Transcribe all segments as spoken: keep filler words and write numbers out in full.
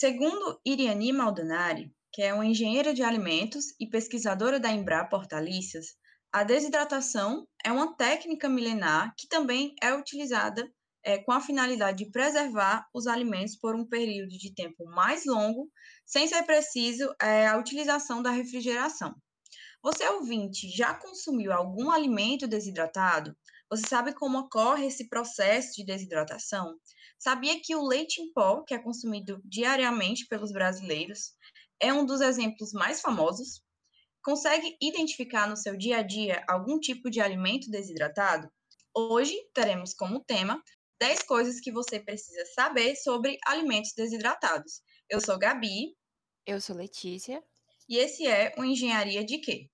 Segundo Iriani Maldonari, que é uma engenheira de alimentos e pesquisadora da Embrapa Hortaliças, a desidratação é uma técnica milenar que também é utilizada é, com a finalidade de preservar os alimentos por um período de tempo mais longo, sem ser preciso é, a utilização da refrigeração. Você, ouvinte, já consumiu algum alimento desidratado? Você sabe como ocorre esse processo de desidratação? Sabia que o leite em pó, que é consumido diariamente pelos brasileiros, é um dos exemplos mais famosos? Consegue identificar no seu dia a dia algum tipo de alimento desidratado? Hoje teremos como tema dez coisas que você precisa saber sobre alimentos desidratados. Eu sou Gabi. Eu sou Letícia. E esse é o Engenharia de Quê?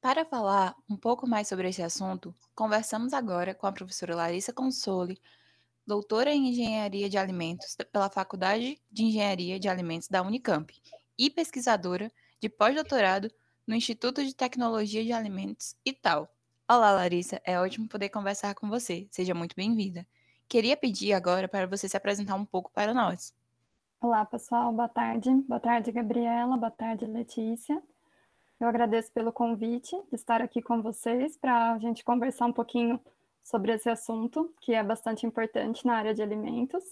Para falar um pouco mais sobre esse assunto, conversamos agora com a professora Larissa Consoli, doutora em Engenharia de Alimentos pela Faculdade de Engenharia de Alimentos da Unicamp e pesquisadora de pós-doutorado no Instituto de Tecnologia de Alimentos, I T A L. Olá, Larissa, é ótimo poder conversar com você. Seja muito bem-vinda. Queria pedir agora para você se apresentar um pouco para nós. Olá, pessoal. Boa tarde. Boa tarde, Gabriela. Boa tarde, Letícia. Eu agradeço pelo convite de estar aqui com vocês para a gente conversar um pouquinho sobre esse assunto, que é bastante importante na área de alimentos.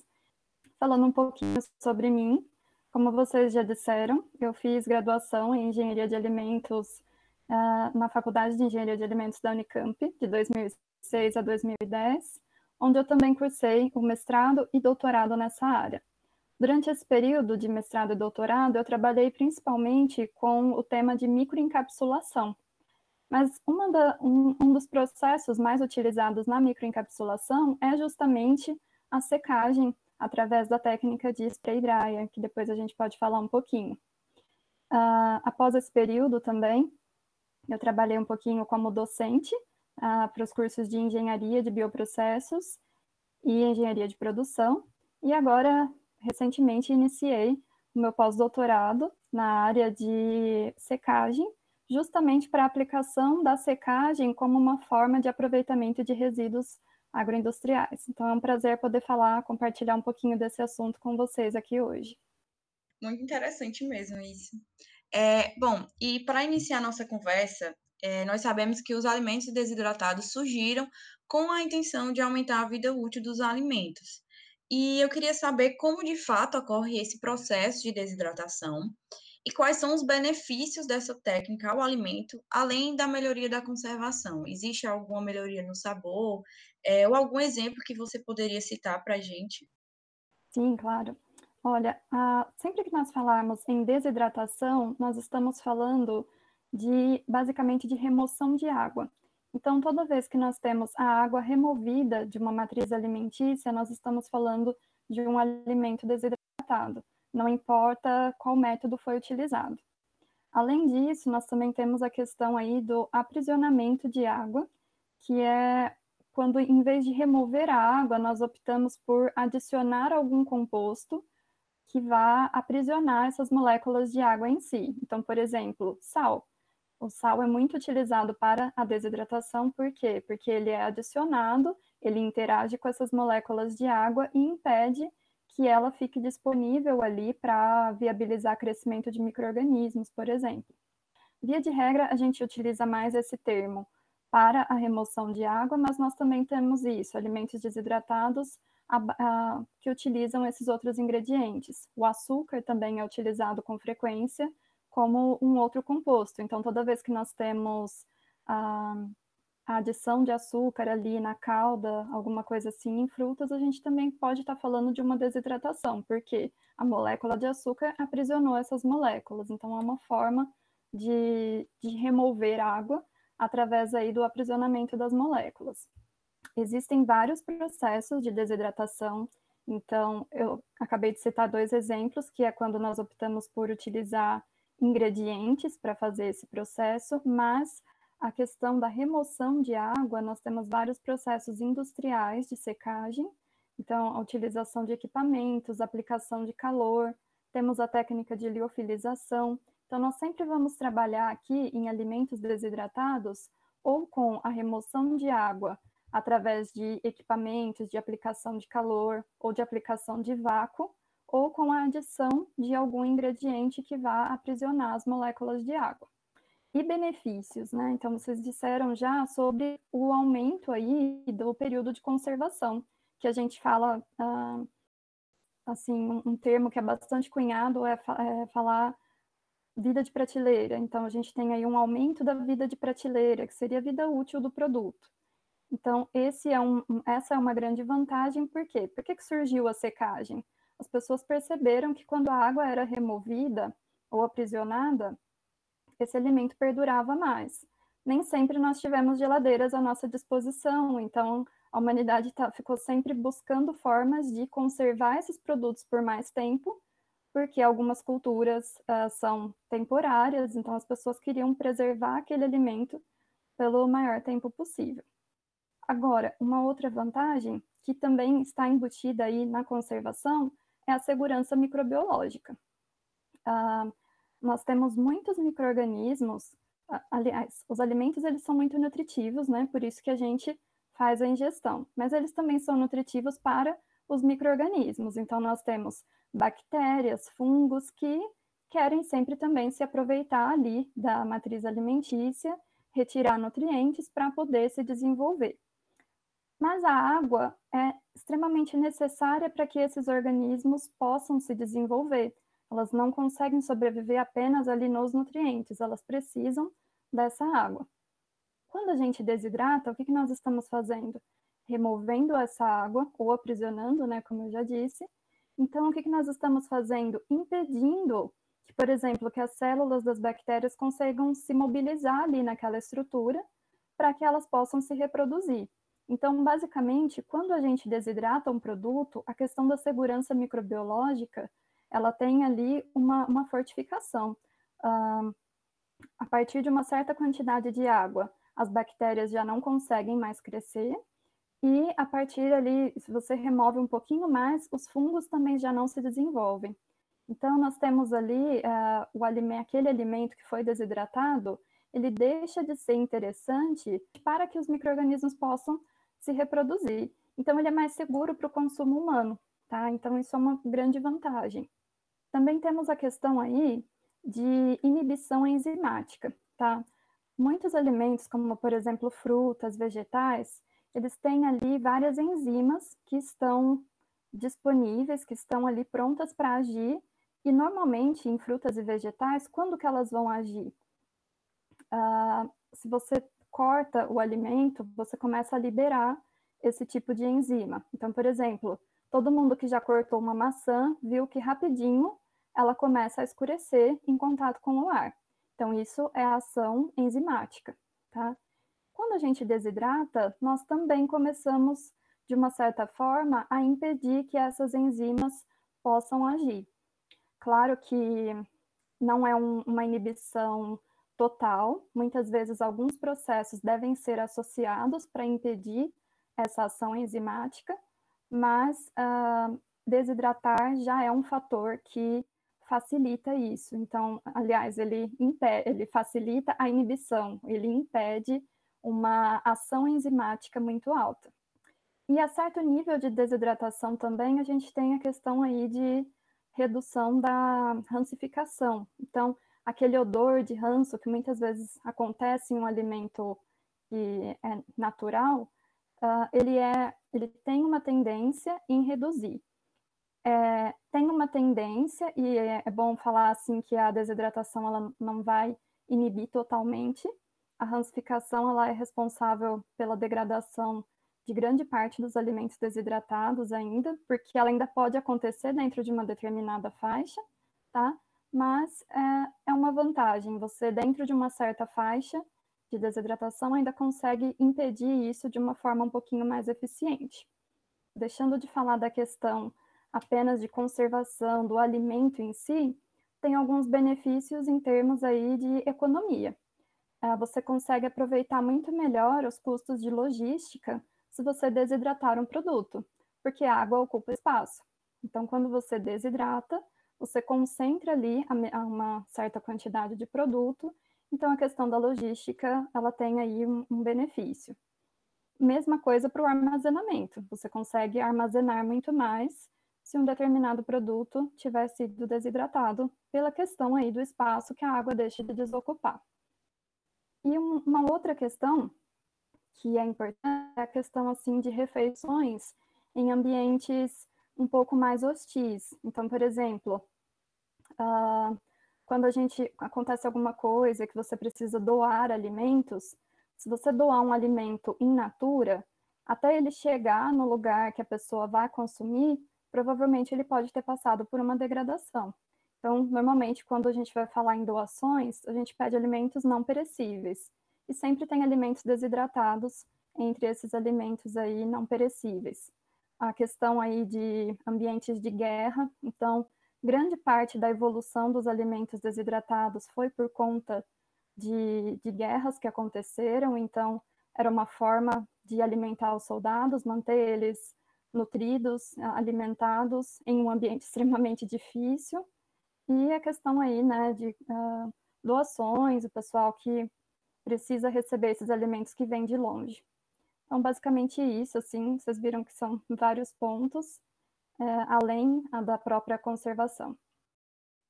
Falando um pouquinho sobre mim, como vocês já disseram, eu fiz graduação em Engenharia de Alimentos uh, na Faculdade de Engenharia de Alimentos da Unicamp, de dois mil e seis a dois mil e dez, onde eu também cursei o mestrado e doutorado nessa área. Durante esse período de mestrado e doutorado, eu trabalhei principalmente com o tema de microencapsulação. Mas uma da, um, um dos processos mais utilizados na microencapsulação é justamente a secagem, através da técnica de spray dryer, que depois a gente pode falar um pouquinho. Uh, após esse período também, eu trabalhei um pouquinho como docente uh, para os cursos de Engenharia de Bioprocessos e Engenharia de Produção, e agora... recentemente iniciei o meu pós-doutorado na área de secagem, justamente para a aplicação da secagem como uma forma de aproveitamento de resíduos agroindustriais. Então é um prazer poder falar, compartilhar um pouquinho desse assunto com vocês aqui hoje. Muito interessante mesmo isso. É, bom, e para iniciar nossa conversa, é, nós sabemos que os alimentos desidratados surgiram com a intenção de aumentar a vida útil dos alimentos. E eu queria saber como de fato ocorre esse processo de desidratação e quais são os benefícios dessa técnica ao alimento, além da melhoria da conservação. Existe alguma melhoria no sabor, é, ou algum exemplo que você poderia citar para a gente? Sim, claro. Olha, a, sempre que nós falarmos em desidratação, nós estamos falando de basicamente de remoção de água. Então, toda vez que nós temos a água removida de uma matriz alimentícia, nós estamos falando de um alimento desidratado, não importa qual método foi utilizado. Além disso, nós também temos a questão aí do aprisionamento de água, que é quando, em vez de remover a água, nós optamos por adicionar algum composto que vá aprisionar essas moléculas de água em si. Então, por exemplo, sal. O sal é muito utilizado para a desidratação, por quê? Porque ele é adicionado, ele interage com essas moléculas de água e impede que ela fique disponível ali para viabilizar crescimento de micro-organismos, por exemplo. Via de regra, a gente utiliza mais esse termo para a remoção de água, mas nós também temos isso, alimentos desidratados a, a, que utilizam esses outros ingredientes. O açúcar também é utilizado com frequência, como um outro composto. Então, toda vez que nós temos a, a adição de açúcar ali na calda, alguma coisa assim, em frutas, a gente também pode estar falando de uma desidratação, porque a molécula de açúcar aprisionou essas moléculas. Então, é uma forma de, de remover água através aí do aprisionamento das moléculas. Existem vários processos de desidratação. Então, eu acabei de citar dois exemplos, que é quando nós optamos por utilizar ingredientes para fazer esse processo, mas a questão da remoção de água, nós temos vários processos industriais de secagem, então a utilização de equipamentos, aplicação de calor, temos a técnica de liofilização, então nós sempre vamos trabalhar aqui em alimentos desidratados ou com a remoção de água através de equipamentos, de aplicação de calor ou de aplicação de vácuo, ou com a adição de algum ingrediente que vá aprisionar as moléculas de água. E benefícios, né? Então, vocês disseram já sobre o aumento aí do período de conservação, que a gente fala, ah, assim, um termo que é bastante cunhado é, fa é falar vida de prateleira. Então, a gente tem aí um aumento da vida de prateleira, que seria a vida útil do produto. Então, esse é um, essa é uma grande vantagem. Por quê? Por que que surgiu a secagem? As pessoas perceberam que quando a água era removida ou aprisionada, esse alimento perdurava mais. Nem sempre nós tivemos geladeiras à nossa disposição, então a humanidade tá, ficou sempre buscando formas de conservar esses produtos por mais tempo, porque algumas culturas uh, são temporárias, então as pessoas queriam preservar aquele alimento pelo maior tempo possível. Agora, uma outra vantagem que também está embutida aí na conservação é a segurança microbiológica. Uh, nós temos muitos micro-organismos, aliás, os alimentos eles são muito nutritivos, né? Por isso que a gente faz a ingestão, mas eles também são nutritivos para os micro-organismos, então nós temos bactérias, fungos que querem sempre também se aproveitar ali da matriz alimentícia, retirar nutrientes para poder se desenvolver. Mas a água é extremamente necessária para que esses organismos possam se desenvolver. Elas não conseguem sobreviver apenas ali nos nutrientes, elas precisam dessa água. Quando a gente desidrata, o que que nós estamos fazendo? Removendo essa água ou aprisionando, né, como eu já disse. Então, o que que nós estamos fazendo? Impedindo que, por exemplo, que as células das bactérias consigam se mobilizar ali naquela estrutura para que elas possam se reproduzir. Então, basicamente, quando a gente desidrata um produto, a questão da segurança microbiológica, ela tem ali uma, uma fortificação. Uh, a partir de uma certa quantidade de água, as bactérias já não conseguem mais crescer, e a partir ali, se você remove um pouquinho mais, os fungos também já não se desenvolvem. Então, nós temos ali uh, o alimento, aquele alimento que foi desidratado, ele deixa de ser interessante para que os micro-organismos possam se reproduzir. Então, ele é mais seguro para o consumo humano, tá? Então, isso é uma grande vantagem. Também temos a questão aí de inibição enzimática, tá? Muitos alimentos, como, por exemplo, frutas, vegetais, eles têm ali várias enzimas que estão disponíveis, que estão ali prontas para agir, e normalmente em frutas e vegetais, quando que elas vão agir? Uh, se você corta o alimento, você começa a liberar esse tipo de enzima. Então, por exemplo, todo mundo que já cortou uma maçã viu que rapidinho ela começa a escurecer em contato com o ar. Então, isso é a ação enzimática, tá? Quando a gente desidrata, nós também começamos, de uma certa forma, a impedir que essas enzimas possam agir. Claro que não é um, uma inibição total, muitas vezes alguns processos devem ser associados para impedir essa ação enzimática, mas uh, desidratar já é um fator que facilita isso. Então, aliás, ele, impede, ele facilita a inibição, ele impede uma ação enzimática muito alta. E a certo nível de desidratação também, a gente tem a questão aí de redução da rancificação. Então, aquele odor de ranço que muitas vezes acontece em um alimento que é natural, uh, ele, é, ele tem uma tendência em reduzir. É, tem uma tendência, e é, é bom falar assim que a desidratação ela não vai inibir totalmente, a rancificação ela é responsável pela degradação de grande parte dos alimentos desidratados ainda, porque ela ainda pode acontecer dentro de uma determinada faixa, tá? Mas é, é uma vantagem, você dentro de uma certa faixa de desidratação ainda consegue impedir isso de uma forma um pouquinho mais eficiente. Deixando de falar da questão apenas de conservação do alimento em si, tem alguns benefícios em termos aí de economia. Você consegue aproveitar muito melhor os custos de logística se você desidratar um produto, porque a água ocupa espaço. Então, quando você desidrata, você concentra ali uma certa quantidade de produto, então a questão da logística, ela tem aí um benefício. Mesma coisa para o armazenamento, você consegue armazenar muito mais se um determinado produto tiver sido desidratado pela questão aí do espaço que a água deixa de desocupar. E um, uma outra questão que é importante é a questão assim de refeições em ambientes um pouco mais hostis. Então, por exemplo, uh, quando a gente acontece alguma coisa que você precisa doar alimentos, se você doar um alimento in natura, até ele chegar no lugar que a pessoa vai consumir, provavelmente ele pode ter passado por uma degradação. Então, normalmente, quando a gente vai falar em doações, a gente pede alimentos não perecíveis. E sempre tem alimentos desidratados entre esses alimentos aí não perecíveis. A questão aí de ambientes de guerra. Então, grande parte da evolução dos alimentos desidratados foi por conta de, de guerras que aconteceram. Então, era uma forma de alimentar os soldados, manter eles nutridos, alimentados em um ambiente extremamente difícil. E a questão aí, né, de uh, doações, o pessoal que precisa receber esses alimentos que vêm de longe. Então, basicamente isso, assim, vocês viram que são vários pontos, é, além da própria conservação.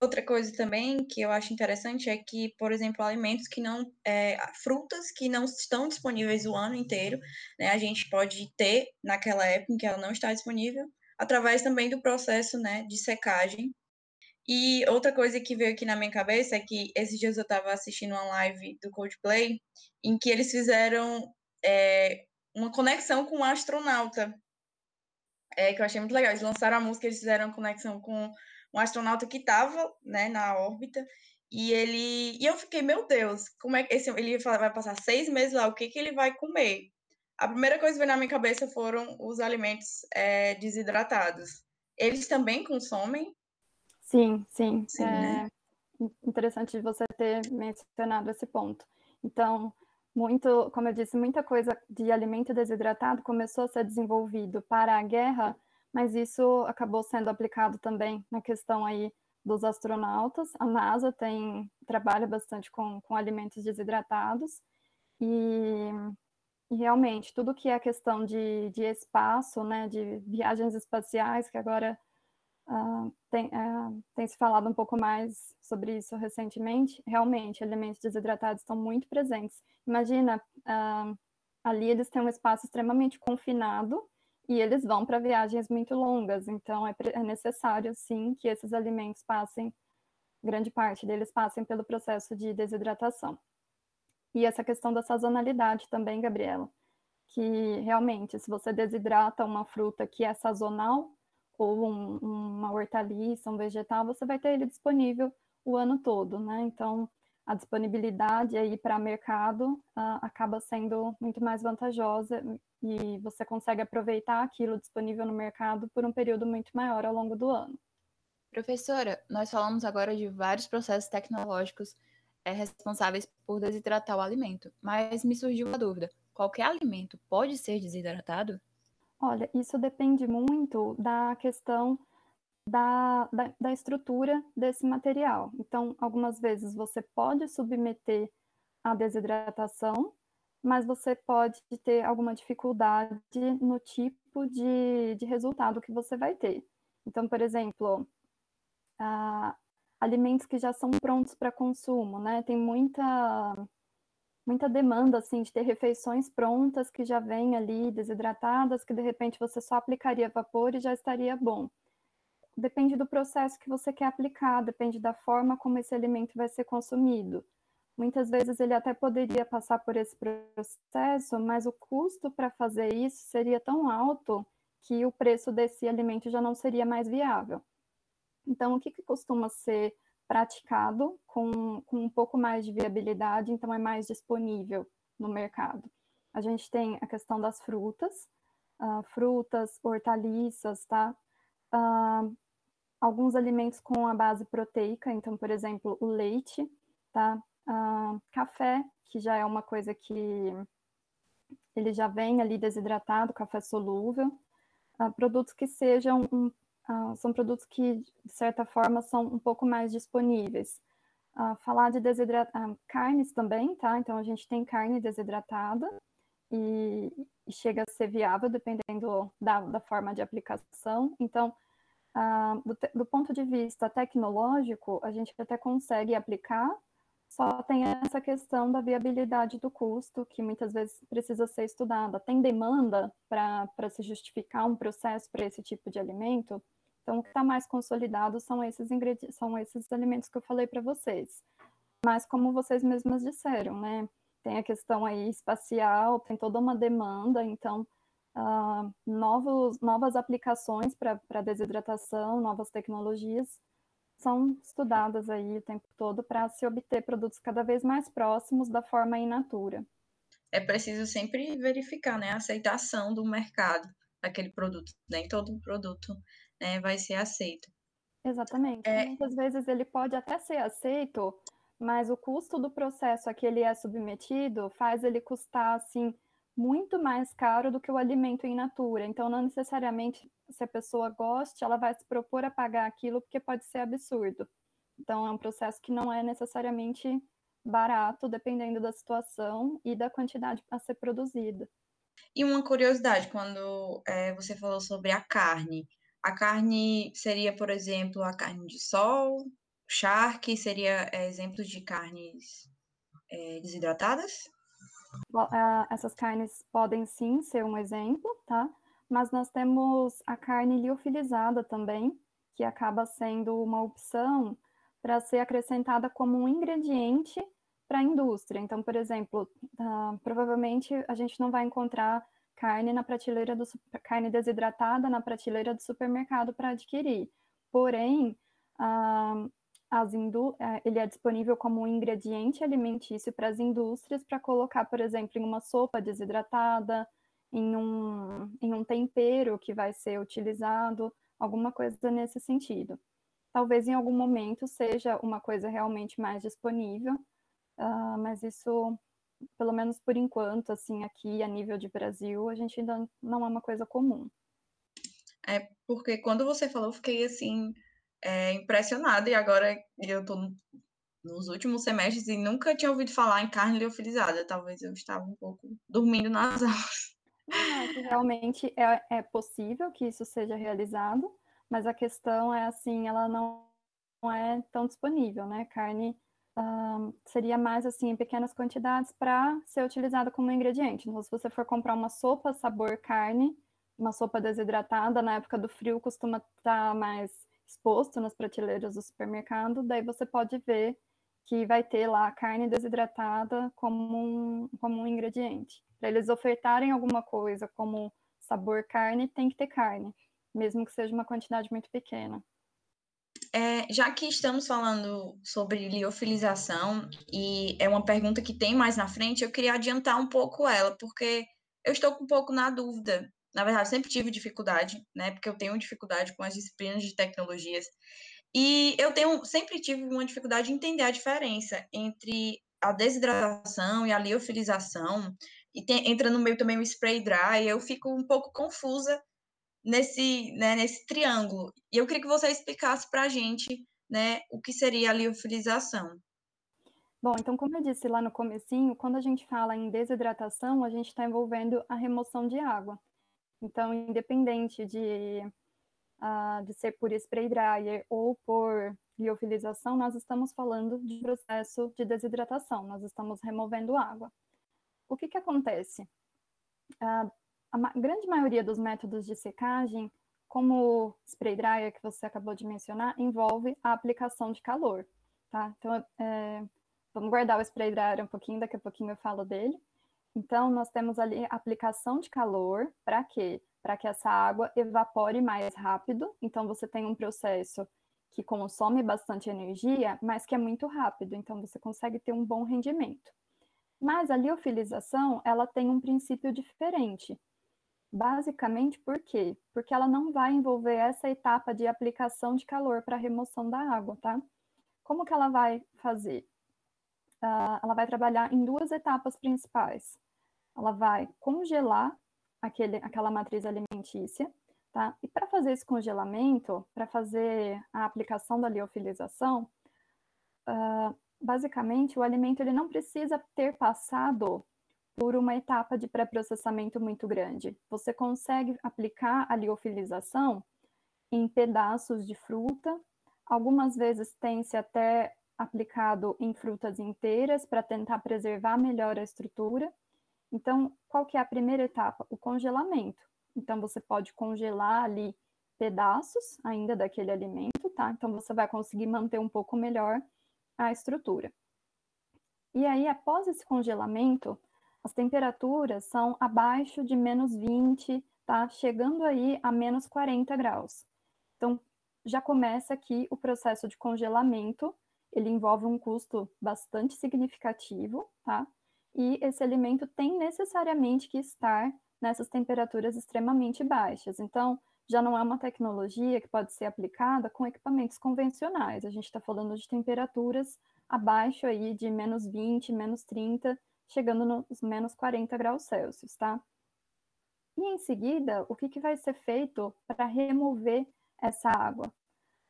Outra coisa também que eu acho interessante é que, por exemplo, alimentos que não, é, frutas que não estão disponíveis o ano inteiro, né, a gente pode ter naquela época em que ela não está disponível, através também do processo, né, de secagem. E outra coisa que veio aqui na minha cabeça é que esses dias eu estava assistindo uma live do Coldplay em que eles fizeram é, uma conexão com um astronauta, é, que eu achei muito legal. Eles lançaram a música, eles fizeram uma conexão com um astronauta que estava, né, na órbita, e ele e eu fiquei, meu Deus, como é que esse, ele vai passar seis meses lá, o que, que ele vai comer? A primeira coisa que veio na minha cabeça foram os alimentos é, desidratados. Eles também consomem? Sim, sim. sim né? É interessante você ter mencionado esse ponto. Então, muito, como eu disse, muita coisa de alimento desidratado começou a ser desenvolvido para a guerra, mas isso acabou sendo aplicado também na questão aí dos astronautas. A NASA tem, trabalha bastante com, com alimentos desidratados e, e realmente tudo que é questão de, de espaço, né, de viagens espaciais, que agora Uh, tem, uh, tem se falado um pouco mais sobre isso recentemente. Realmente, alimentos desidratados estão muito presentes. Imagina, uh, ali eles têm um espaço extremamente confinado e eles vão para viagens muito longas, então é, é necessário, sim, que esses alimentos passem, grande parte deles passem pelo processo de desidratação. E essa questão da sazonalidade também, Gabriela, que realmente, se você desidrata uma fruta que é sazonal, ou um, uma hortaliça, um vegetal, você vai ter ele disponível o ano todo, né? Então, a disponibilidade aí para mercado uh, acaba sendo muito mais vantajosa e você consegue aproveitar aquilo disponível no mercado por um período muito maior ao longo do ano. Professora, nós falamos agora de vários processos tecnológicos é, responsáveis por desidratar o alimento, mas me surgiu uma dúvida. Qualquer alimento pode ser desidratado? Olha, isso depende muito da questão da, da, da estrutura desse material. Então, algumas vezes você pode submeter à desidratação, mas você pode ter alguma dificuldade no tipo de, de resultado que você vai ter. Então, por exemplo, ah, alimentos que já são prontos para consumo, né? Tem muita... muita demanda, assim, de ter refeições prontas que já vêm ali desidratadas, que de repente você só aplicaria vapor e já estaria bom. Depende do processo que você quer aplicar, depende da forma como esse alimento vai ser consumido. Muitas vezes ele até poderia passar por esse processo, mas o custo para fazer isso seria tão alto que o preço desse alimento já não seria mais viável. Então, o que, que costuma ser praticado com, com um pouco mais de viabilidade, então é mais disponível no mercado. A gente tem a questão das frutas, uh, frutas, hortaliças, tá? Uh, alguns alimentos com a base proteica, então, por exemplo, o leite, tá? Uh, café, que já é uma coisa que ele já vem ali desidratado, café solúvel, uh, produtos que sejam, um, uh, são produtos que, de certa forma, são um pouco mais disponíveis. Uh, falar de desidratar, uh, carnes também, tá? Então, a gente tem carne desidratada e, e chega a ser viável, dependendo da, da forma de aplicação. Então, uh, do, te, do ponto de vista tecnológico, a gente até consegue aplicar, só tem essa questão da viabilidade do custo, que muitas vezes precisa ser estudada. Tem demanda para se justificar um processo para esse tipo de alimento? Então, o que está mais consolidado são esses ingredientes, são esses alimentos que eu falei para vocês. Mas, como vocês mesmas disseram, né? Tem a questão aí espacial, tem toda uma demanda, então, uh, novos, novas aplicações para desidratação, novas tecnologias são estudadas aí o tempo todo para se obter produtos cada vez mais próximos da forma in natura. É preciso sempre verificar, né, a aceitação do mercado daquele produto. Nem todo produto, né, vai ser aceito. Exatamente. É... Muitas vezes ele pode até ser aceito, mas o custo do processo a que ele é submetido faz ele custar, assim, muito mais caro do que o alimento in natura. Então, não necessariamente, se a pessoa goste, ela vai se propor a pagar aquilo, porque pode ser absurdo. Então, é um processo que não é necessariamente barato, dependendo da situação e da quantidade a ser produzida. E uma curiosidade, quando é, você falou sobre a carne, a carne seria, por exemplo, a carne de sol, charque, seria é, exemplos de carnes é, desidratadas? Bom, essas carnes podem sim ser um exemplo, tá? Mas nós temos a carne liofilizada também, que acaba sendo uma opção para ser acrescentada como um ingrediente para a indústria. Então, por exemplo, uh, provavelmente a gente não vai encontrar carne na prateleira do carne desidratada na prateleira do supermercado para adquirir. Porém, uh, as indú uh, ele é disponível como um ingrediente alimentício para as indústrias para colocar, por exemplo, em uma sopa desidratada, em um, em um tempero que vai ser utilizado, alguma coisa nesse sentido. Talvez em algum momento seja uma coisa realmente mais disponível, uh, mas isso, pelo menos por enquanto, assim, aqui a nível de Brasil, a gente ainda não é uma coisa comum. É, porque quando você falou, eu fiquei, assim, é, impressionada, e agora eu tô nos últimos semestres e nunca tinha ouvido falar em carne liofilizada, talvez eu estava um pouco dormindo nas aulas. Não, realmente é, é possível que isso seja realizado, mas a questão é assim, ela não, não é tão disponível, né? Carne uh, seria mais assim em pequenas quantidades para ser utilizada como ingrediente. Então, se você for comprar uma sopa sabor carne, uma sopa desidratada, na época do frio costuma estar mais exposto nas prateleiras do supermercado, daí você pode ver que vai ter lá a carne desidratada como um, como um ingrediente. Para eles ofertarem alguma coisa como sabor carne, tem que ter carne, mesmo que seja uma quantidade muito pequena. É, já que estamos falando sobre liofilização, e é uma pergunta que tem mais na frente, eu queria adiantar um pouco ela, porque eu estou um pouco na dúvida. Na verdade, sempre tive dificuldade, né? Porque eu tenho dificuldade com as disciplinas de tecnologias. E eu tenho, sempre tive uma dificuldade em entender a diferença entre a desidratação e a liofilização, e tem, entra no meio também o spray dryer, eu fico um pouco confusa nesse, né, nesse triângulo. E eu queria que você explicasse para a gente, né, o que seria a liofilização. Bom, então, como eu disse lá no comecinho, quando a gente fala em desidratação, a gente está envolvendo a remoção de água. Então, independente de, uh, de ser por spray dryer ou por liofilização, nós estamos falando de processo de desidratação, nós estamos removendo água. O que que acontece? A, a grande maioria dos métodos de secagem, como o spray dryer que você acabou de mencionar, envolve a aplicação de calor, tá? Então, é, vamos guardar o spray dryer um pouquinho, daqui a pouquinho eu falo dele. Então, nós temos ali a aplicação de calor, para quê? Para que essa água evapore mais rápido, então você tem um processo que consome bastante energia, mas que é muito rápido, então você consegue ter um bom rendimento. Mas a liofilização, ela tem um princípio diferente. Basicamente, por quê? Porque ela não vai envolver essa etapa de aplicação de calor para remoção da água, tá? Como que ela vai fazer? Uh, ela vai trabalhar em duas etapas principais. Ela vai congelar aquele, aquela matriz alimentícia, tá? E para fazer esse congelamento, para fazer a aplicação da liofilização, uh, basicamente o alimento ele não precisa ter passado por uma etapa de pré-processamento muito grande. Você consegue aplicar a liofilização em pedaços de fruta, algumas vezes tem-se até aplicado em frutas inteiras para tentar preservar melhor a estrutura. Então, qual que é a primeira etapa? O congelamento. Então, você pode congelar ali pedaços ainda daquele alimento, tá? Então, você vai conseguir manter um pouco melhor a estrutura. E aí, após esse congelamento, as temperaturas são abaixo de menos vinte, tá? Chegando aí a menos quarenta graus. Então, já começa aqui o processo de congelamento, ele envolve um custo bastante significativo, tá? E esse alimento tem necessariamente que estar nessas temperaturas extremamente baixas. Então, já não é uma tecnologia que pode ser aplicada com equipamentos convencionais. A gente está falando de temperaturas abaixo aí de menos vinte, menos trinta, chegando nos menos quarenta graus Celsius, tá? E em seguida, o que, que vai ser feito para remover essa água?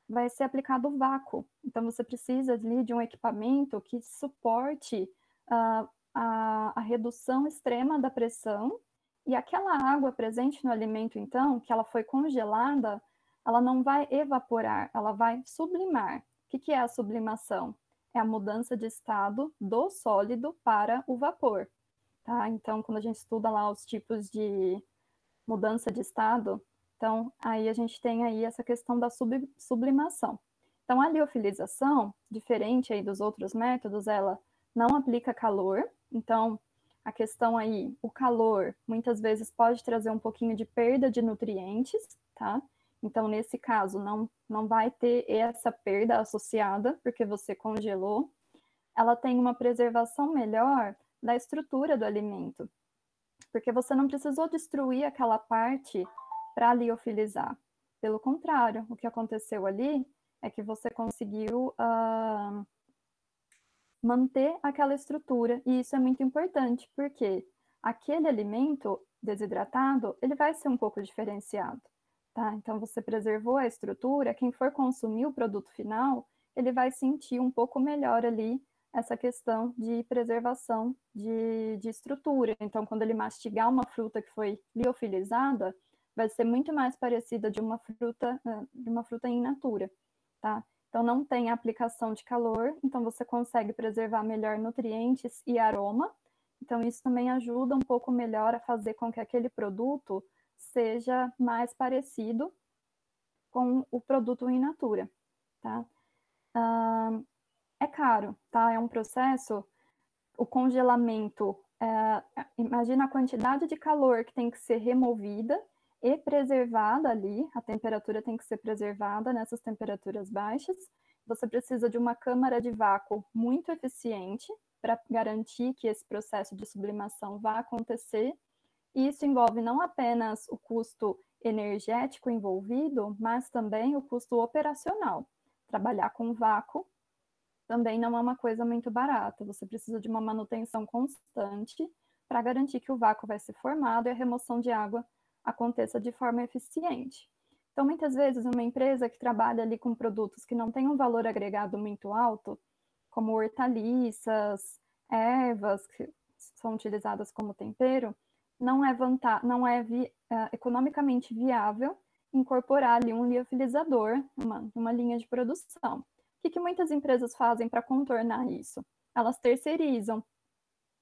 Vai ser aplicado o vácuo. Então, você precisa ali de um equipamento que suporte uh, a, a redução extrema da pressão, e aquela água presente no alimento, então, que ela foi congelada, ela não vai evaporar, ela vai sublimar. O que, que é a sublimação? É a mudança de estado do sólido para o vapor, tá? Então, quando a gente estuda lá os tipos de mudança de estado, então, aí a gente tem aí essa questão da sub sublimação. Então, a liofilização, diferente aí dos outros métodos, ela não aplica calor. Então, a questão aí, o calor, muitas vezes pode trazer um pouquinho de perda de nutrientes, tá? Então, nesse caso, não, não vai ter essa perda associada, porque você congelou. Ela tem uma preservação melhor da estrutura do alimento, porque você não precisou destruir aquela parte para liofilizar. Pelo contrário, o que aconteceu ali é que você conseguiu uh, manter aquela estrutura, e isso é muito importante, porque aquele alimento desidratado, ele vai ser um pouco diferenciado. Tá? Então, você preservou a estrutura, quem for consumir o produto final, ele vai sentir um pouco melhor ali essa questão de preservação de, de estrutura. Então, quando ele mastigar uma fruta que foi liofilizada, vai ser muito mais parecida de uma fruta, de uma fruta in natura, tá? Então, não tem aplicação de calor, então você consegue preservar melhor nutrientes e aroma. Então, isso também ajuda um pouco melhor a fazer com que aquele produto seja mais parecido com o produto in natura, tá? Uh, é caro, tá? É um processo, o congelamento, é, imagina a quantidade de calor que tem que ser removida e preservada ali, a temperatura tem que ser preservada nessas temperaturas baixas, você precisa de uma câmara de vácuo muito eficiente para garantir que esse processo de sublimação vá acontecer. Isso envolve não apenas o custo energético envolvido, mas também o custo operacional. Trabalhar com vácuo também não é uma coisa muito barata. Você precisa de uma manutenção constante para garantir que o vácuo vai ser formado e a remoção de água aconteça de forma eficiente. Então, muitas vezes, uma empresa que trabalha ali com produtos que não tem um valor agregado muito alto, como hortaliças, ervas, que são utilizadas como tempero, não é, não é vi uh, economicamente viável incorporar ali um liofilizador, uma, uma linha de produção. O que, que muitas empresas fazem para contornar isso? Elas terceirizam.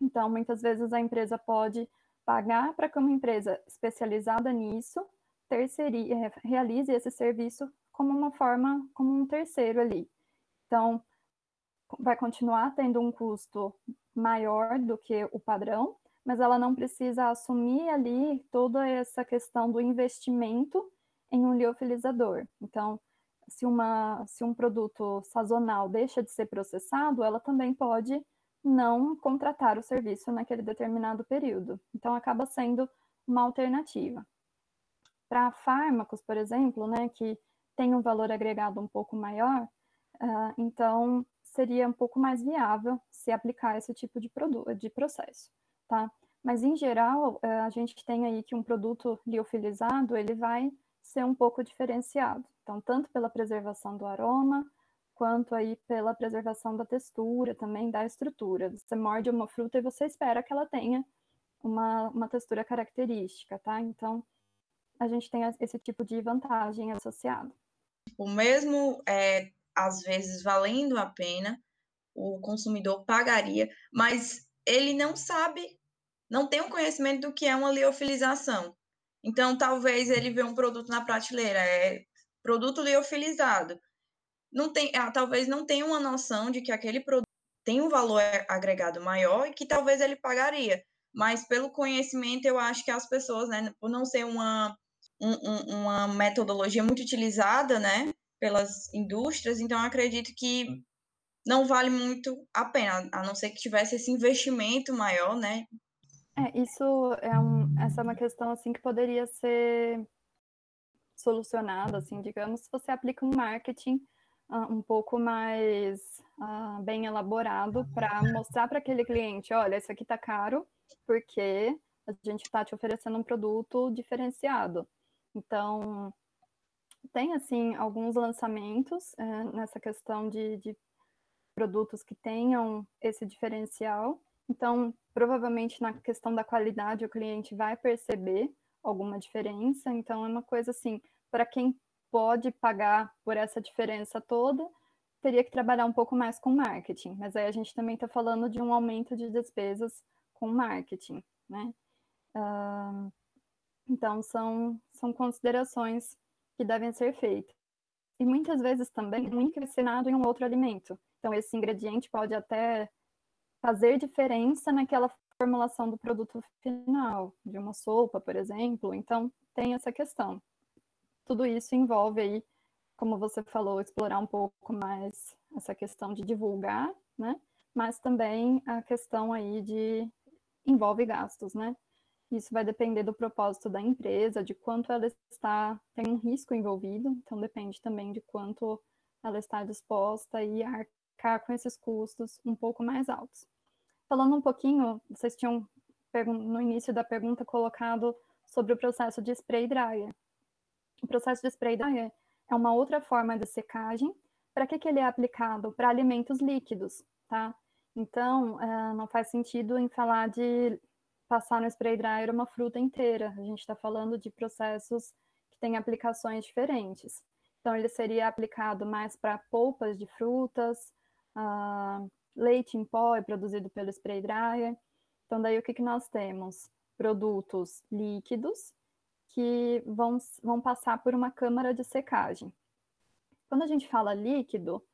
Então, muitas vezes a empresa pode pagar para que uma empresa especializada nisso terceirize, realize esse serviço como uma forma, como um terceiro ali. Então, vai continuar tendo um custo maior do que o padrão, mas ela não precisa assumir ali toda essa questão do investimento em um liofilizador. Então, se, uma, se um produto sazonal deixa de ser processado, ela também pode não contratar o serviço naquele determinado período. Então, acaba sendo uma alternativa. para fármacos, por exemplo, né, que tem um valor agregado um pouco maior, uh, então seria um pouco mais viável se aplicar esse tipo de, de processo, tá? Mas, em geral, uh, a gente tem aí que um produto liofilizado, ele vai ser um pouco diferenciado. Então, tanto pela preservação do aroma, quanto aí pela preservação da textura também, da estrutura. Você morde uma fruta e você espera que ela tenha uma, uma textura característica, tá? Então, a gente tem esse tipo de vantagem associada. O mesmo, é, às vezes, valendo a pena, o consumidor pagaria, mas ele não sabe, não tem um conhecimento do que é uma liofilização. Então, talvez ele vê um produto na prateleira, é produto liofilizado. Não tem, talvez não tenha uma noção de que aquele produto tem um valor agregado maior e que talvez ele pagaria. Mas pelo conhecimento, eu acho que as pessoas, né, por não ser uma, um, uma metodologia muito utilizada, né, pelas indústrias, então eu acredito que não vale muito a pena, a não ser que tivesse esse investimento maior, né? É, isso é, um, essa é uma questão, assim, que poderia ser solucionada, assim, digamos, se você aplica um marketing um pouco mais uh, bem elaborado para mostrar para aquele cliente, olha, isso aqui está caro porque a gente está te oferecendo um produto diferenciado. Então, tem, assim, alguns lançamentos uh, nessa questão de, de produtos que tenham esse diferencial. Então, provavelmente na questão da qualidade o cliente vai perceber alguma diferença. Então, é uma coisa, assim, para quem pode pagar por essa diferença toda, teria que trabalhar um pouco mais com marketing, mas aí a gente também está falando de um aumento de despesas com marketing, né? Uh, então, são, são considerações que devem ser feitas. E muitas vezes também, um ensinado em um outro alimento. Então, esse ingrediente pode até fazer diferença naquela formulação do produto final, de uma sopa, por exemplo. Então, tem essa questão. Tudo isso envolve aí, como você falou, explorar um pouco mais essa questão de divulgar, né? Mas também a questão aí de envolve gastos, né? Isso vai depender do propósito da empresa, de quanto ela está, tem um risco envolvido, então depende também de quanto ela está disposta a arcar com esses custos um pouco mais altos. Falando um pouquinho, vocês tinham no início da pergunta colocado sobre o processo de spray dryer. O processo de spray dryer é uma outra forma de secagem. Para que, que ele é aplicado? Para alimentos líquidos, tá? Então, uh, não faz sentido em falar de passar no spray dryer uma fruta inteira. A gente está falando de processos que têm aplicações diferentes. Então, ele seria aplicado mais para polpas de frutas, uh, leite em pó é produzido pelo spray dryer. Então, daí o que, que nós temos? Produtos líquidos, que vão, vão passar por uma câmara de secagem. Quando a gente fala líquido,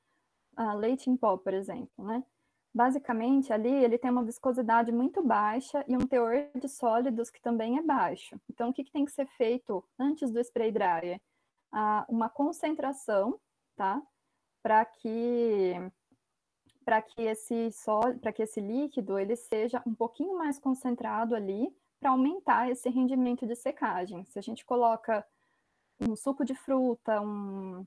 uh, leite em pó, por exemplo, né? Basicamente, ali ele tem uma viscosidade muito baixa e um teor de sólidos que também é baixo. Então, o que, que tem que ser feito antes do spray dryer? Uh, uma concentração, tá? Para que, para que esse sólido, para que esse líquido ele seja um pouquinho mais concentrado ali, para aumentar esse rendimento de secagem. Se a gente coloca um suco de fruta, um,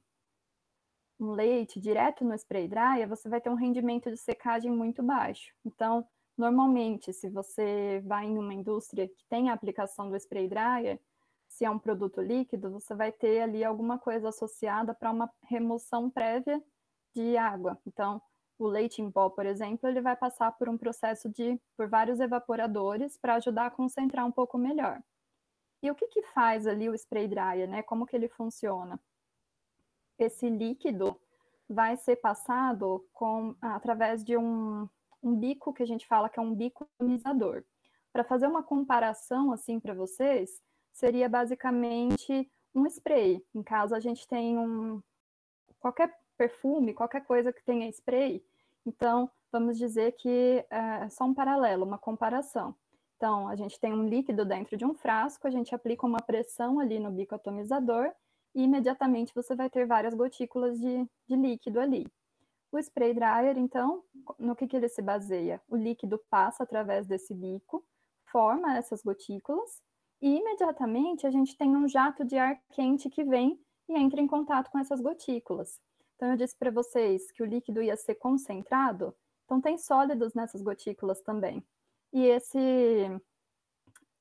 um leite direto no spray dryer, você vai ter um rendimento de secagem muito baixo. Então, normalmente, se você vai em uma indústria que tem a aplicação do spray dryer, se é um produto líquido, você vai ter ali alguma coisa associada para uma remoção prévia de água. Então, o leite em pó, por exemplo, ele vai passar por um processo de, por vários evaporadores para ajudar a concentrar um pouco melhor. E o que que faz ali o spray dryer, né? Como que ele funciona? Esse líquido vai ser passado com, através de um, um bico, que a gente fala que é um bico atomizador. Para fazer uma comparação, assim, para vocês, seria basicamente um spray. Em casa, a gente tem um... qualquer perfume, qualquer coisa que tenha spray, então vamos dizer que é só um paralelo, uma comparação. Então, a gente tem um líquido dentro de um frasco, a gente aplica uma pressão ali no bico atomizador e imediatamente você vai ter várias gotículas de, de líquido ali. O spray dryer, então, no que, que ele se baseia? O líquido passa através desse bico, forma essas gotículas e imediatamente a gente tem um jato de ar quente que vem e entra em contato com essas gotículas. Então, eu disse para vocês que o líquido ia ser concentrado, então tem sólidos nessas gotículas também. E esse,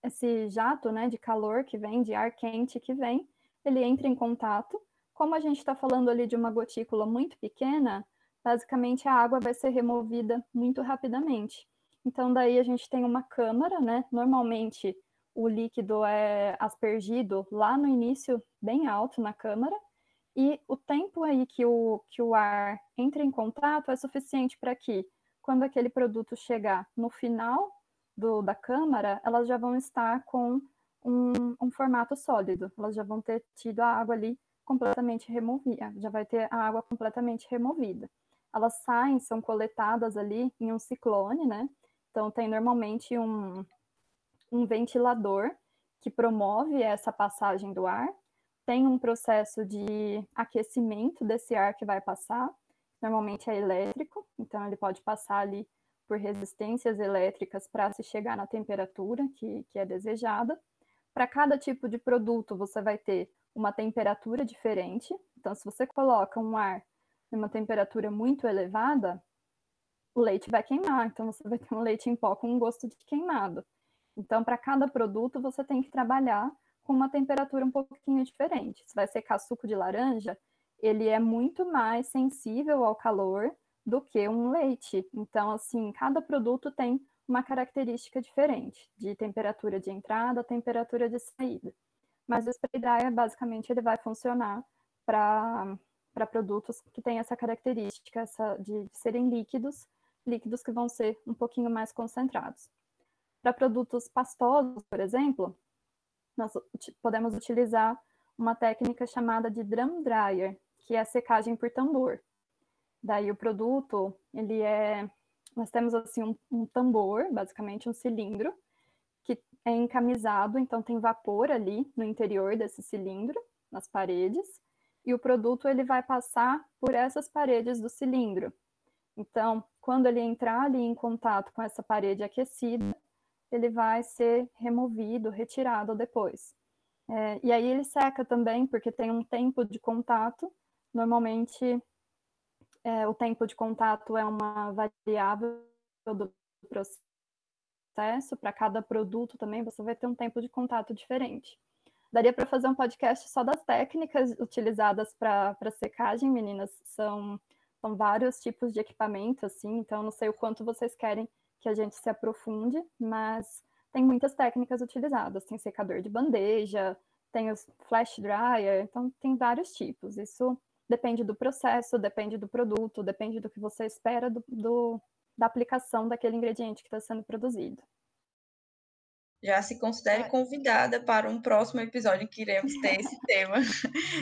esse jato, né, de calor que vem, de ar quente que vem, ele entra em contato. Como a gente está falando ali de uma gotícula muito pequena, basicamente a água vai ser removida muito rapidamente. Então, daí a gente tem uma câmara, né? Normalmente o líquido é aspergido lá no início, bem alto na câmara, e o tempo aí que o, que o ar entra em contato é suficiente para que, quando aquele produto chegar no final do, da câmara, elas já vão estar com um, um formato sólido, elas já vão ter tido a água ali completamente removida, já vai ter a água completamente removida. Elas saem, são coletadas ali em um ciclone, né? Então, tem normalmente um, um ventilador que promove essa passagem do ar, tem um processo de aquecimento desse ar que vai passar, normalmente é elétrico, então ele pode passar ali por resistências elétricas para se chegar na temperatura que, que é desejada. Para cada tipo de produto, você vai ter uma temperatura diferente, então se você coloca um ar em uma temperatura muito elevada, o leite vai queimar, então você vai ter um leite em pó com um gosto de queimado. Então, para cada produto, você tem que trabalhar com uma temperatura um pouquinho diferente. Se vai secar suco de laranja, ele é muito mais sensível ao calor do que um leite. Então, assim, cada produto tem uma característica diferente, de temperatura de entrada, temperatura de saída. Mas o spray dryer, basicamente, ele vai funcionar para produtos que têm essa característica essa, de, de serem líquidos, líquidos que vão ser um pouquinho mais concentrados. Para produtos pastosos, por exemplo, nós podemos utilizar uma técnica chamada de drum dryer, que é a secagem por tambor. Daí o produto, ele é... Nós temos assim um, um tambor, basicamente um cilindro, que é encamisado, então tem vapor ali no interior desse cilindro, nas paredes, e o produto ele vai passar por essas paredes do cilindro. Então, quando ele entrar ali em contato com essa parede aquecida, ele vai ser removido, retirado depois. É, e aí ele seca também, porque tem um tempo de contato. Normalmente, é, o tempo de contato é uma variável do processo. Para cada produto também, você vai ter um tempo de contato diferente. Daria para fazer um podcast só das técnicas utilizadas para para secagem, meninas. São, são vários tipos de equipamento, assim, então não sei o quanto vocês querem que a gente se aprofunde, mas tem muitas técnicas utilizadas, tem secador de bandeja, tem os flash dryer, então tem vários tipos. Isso depende do processo, depende do produto, depende do que você espera do, do, da aplicação daquele ingrediente que está sendo produzido. Já se considere convidada para um próximo episódio em que iremos ter esse tema.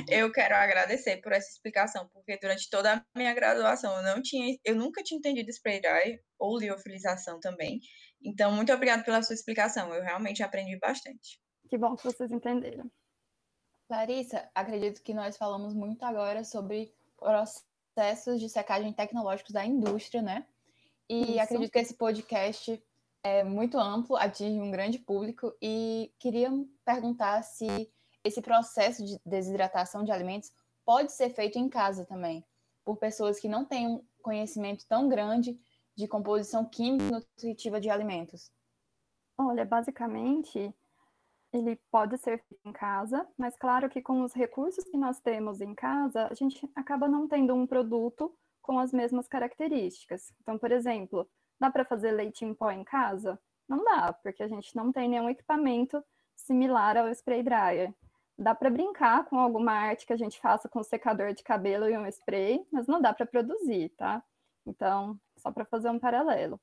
Eu quero agradecer por essa explicação, porque durante toda a minha graduação eu, não tinha, eu nunca tinha entendido spray dry ou liofilização também. Então, muito obrigada pela sua explicação. Eu realmente aprendi bastante. Que bom que vocês entenderam. Larissa, acredito que nós falamos muito agora sobre processos de secagem tecnológicos da indústria, né? E Isso. acredito que esse podcast... é muito amplo, atinge um grande público e queria perguntar se esse processo de desidratação de alimentos pode ser feito em casa também, por pessoas que não têm um conhecimento tão grande de composição química e nutritiva de alimentos. Olha, basicamente, ele pode ser feito em casa, mas claro que com os recursos que nós temos em casa, a gente acaba não tendo um produto com as mesmas características. Então, por exemplo... dá para fazer leite em pó em casa? Não dá, porque a gente não tem nenhum equipamento similar ao spray dryer. Dá para brincar com alguma arte que a gente faça com um secador de cabelo e um spray, mas não dá para produzir, tá? Então, só para fazer um paralelo.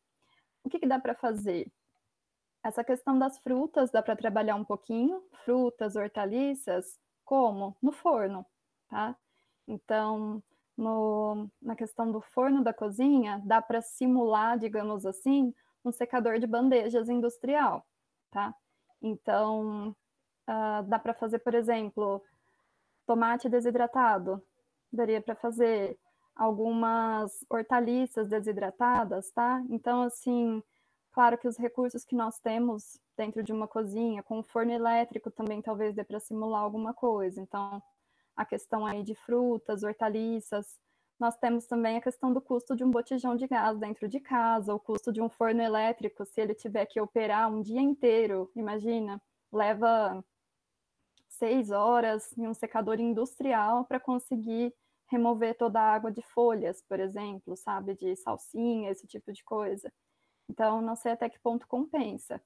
O que, que dá para fazer? Essa questão das frutas, dá para trabalhar um pouquinho. Frutas, hortaliças, como? No forno, tá? Então... No, na questão do forno da cozinha, dá para simular, digamos assim, um secador de bandejas industrial, tá? Então, uh, dá para fazer, por exemplo, tomate desidratado, daria para fazer algumas hortaliças desidratadas, tá? Então, assim, Claro que os recursos que nós temos dentro de uma cozinha, com o forno elétrico também talvez dê para simular alguma coisa. Então, a questão aí de frutas, hortaliças, nós temos também a questão do custo de um botijão de gás dentro de casa, o custo de um forno elétrico, se ele tiver que operar um dia inteiro, imagina, leva seis horas em um secador industrial para conseguir remover toda a água de folhas, por exemplo, sabe, de salsinha, esse tipo de coisa. Então, não sei até que ponto compensa.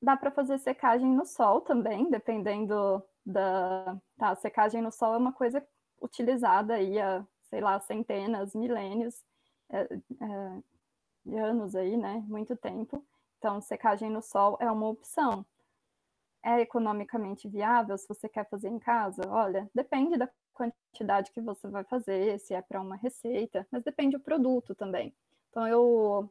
Dá para fazer secagem no sol também, dependendo da... Tá, secagem no sol é uma coisa utilizada aí há, sei lá, centenas, milênios, é, é, de anos aí, né? Muito tempo. Então, secagem no sol é uma opção. É economicamente viável se você quer fazer em casa? Olha, depende da quantidade que você vai fazer, se é para uma receita, mas depende do produto também. Então, eu...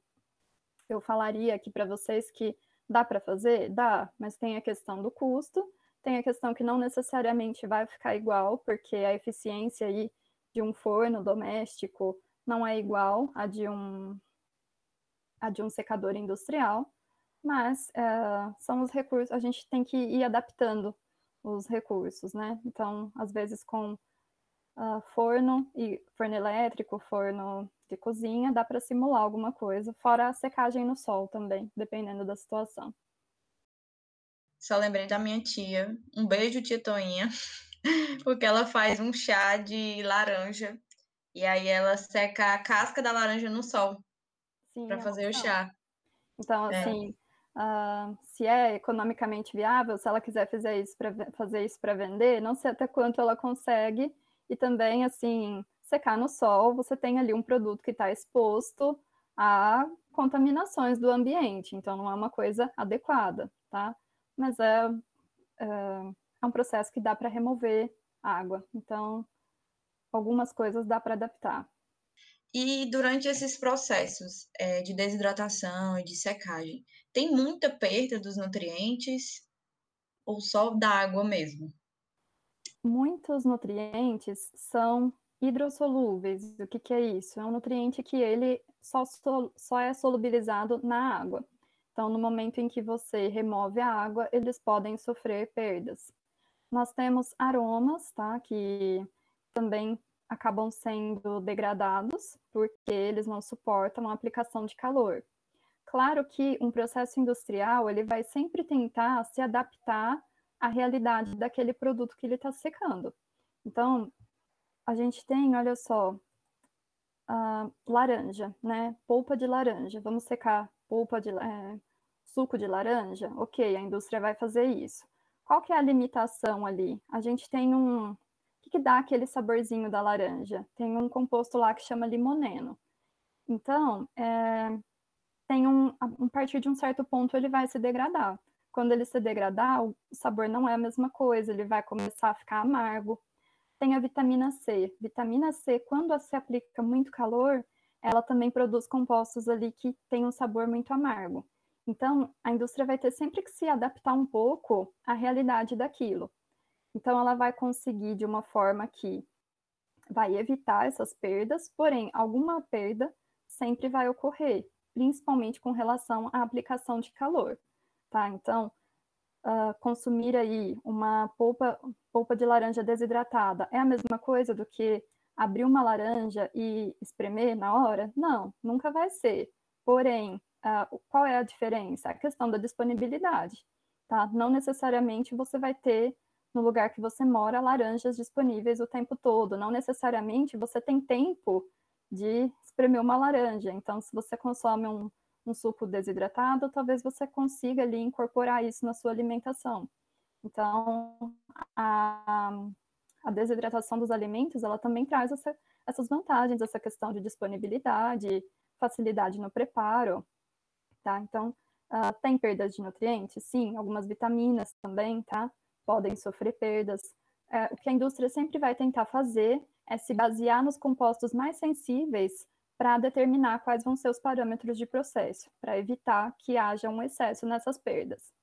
Eu falaria aqui para vocês que dá para fazer? Dá, mas tem a questão do custo, tem a questão que não necessariamente vai ficar igual, porque a eficiência aí de um forno doméstico não é igual à de um, à de um secador industrial, mas é, são os recursos, a gente tem que ir adaptando os recursos, né? Então, às vezes com uh, forno, e forno elétrico, forno... de cozinha, dá para simular alguma coisa, fora a secagem no sol também, dependendo da situação. Só lembrei da minha tia, um beijo, tia Toinha, porque ela faz um chá de laranja, e aí ela seca a casca da laranja no sol para fazer o chá. Então, assim, é. Uh, se é economicamente viável, se ela quiser fazer isso para fazer isso para vender, não sei até quanto ela consegue, e também, assim... Secar no sol, você tem ali um produto que está exposto a contaminações do ambiente, então não é uma coisa adequada, tá? Mas é, é, é um processo que dá para remover água, então algumas coisas dá para adaptar. E durante esses processos é, de desidratação e de secagem, tem muita perda dos nutrientes ou só da água mesmo? Muitos nutrientes são... hidrossolúveis, o que, que é isso? É um nutriente que ele só, só é solubilizado na água. Então, no momento em que você remove a água, eles podem sofrer perdas. Nós temos aromas, tá? Que também acabam sendo degradados, porque eles não suportam a aplicação de calor. Claro que um processo industrial, ele vai sempre tentar se adaptar à realidade daquele produto que ele está secando. Então, a gente tem, olha só, uh, laranja, né? Polpa de laranja. Vamos secar polpa de é, suco de laranja? Ok, a indústria vai fazer isso. Qual que é a limitação ali? A gente tem um... O que, que dá aquele saborzinho da laranja? Tem um composto lá que chama limoneno. Então, é, tem um, a partir de um certo ponto ele vai se degradar. Quando ele se degradar, o sabor não é a mesma coisa, ele vai começar a ficar amargo. Tem a vitamina C. Vitamina C, quando se aplica muito calor, ela também produz compostos ali que tem um sabor muito amargo. Então, a indústria vai ter sempre que se adaptar um pouco à realidade daquilo. Então, ela vai conseguir de uma forma que vai evitar essas perdas, porém, alguma perda sempre vai ocorrer, principalmente com relação à aplicação de calor, tá? Então, Uh, consumir aí uma polpa, polpa de laranja desidratada é a mesma coisa do que abrir uma laranja e espremer na hora? Não, nunca vai ser. Porém, uh, qual é a diferença? A questão da disponibilidade, tá? Não necessariamente você vai ter, no lugar que você mora, laranjas disponíveis o tempo todo. Não necessariamente você tem tempo de espremer uma laranja. Então, se você consome um um suco desidratado, talvez você consiga ali incorporar isso na sua alimentação. Então, a, a desidratação dos alimentos, ela também traz essa, essas vantagens, essa questão de disponibilidade, facilidade no preparo, tá? Então, uh, tem perdas de nutrientes? Sim, algumas vitaminas também, tá? Podem sofrer perdas. Uh, o que a indústria sempre vai tentar fazer é se basear nos compostos mais sensíveis para determinar quais vão ser os parâmetros de processo, para evitar que haja um excesso nessas perdas.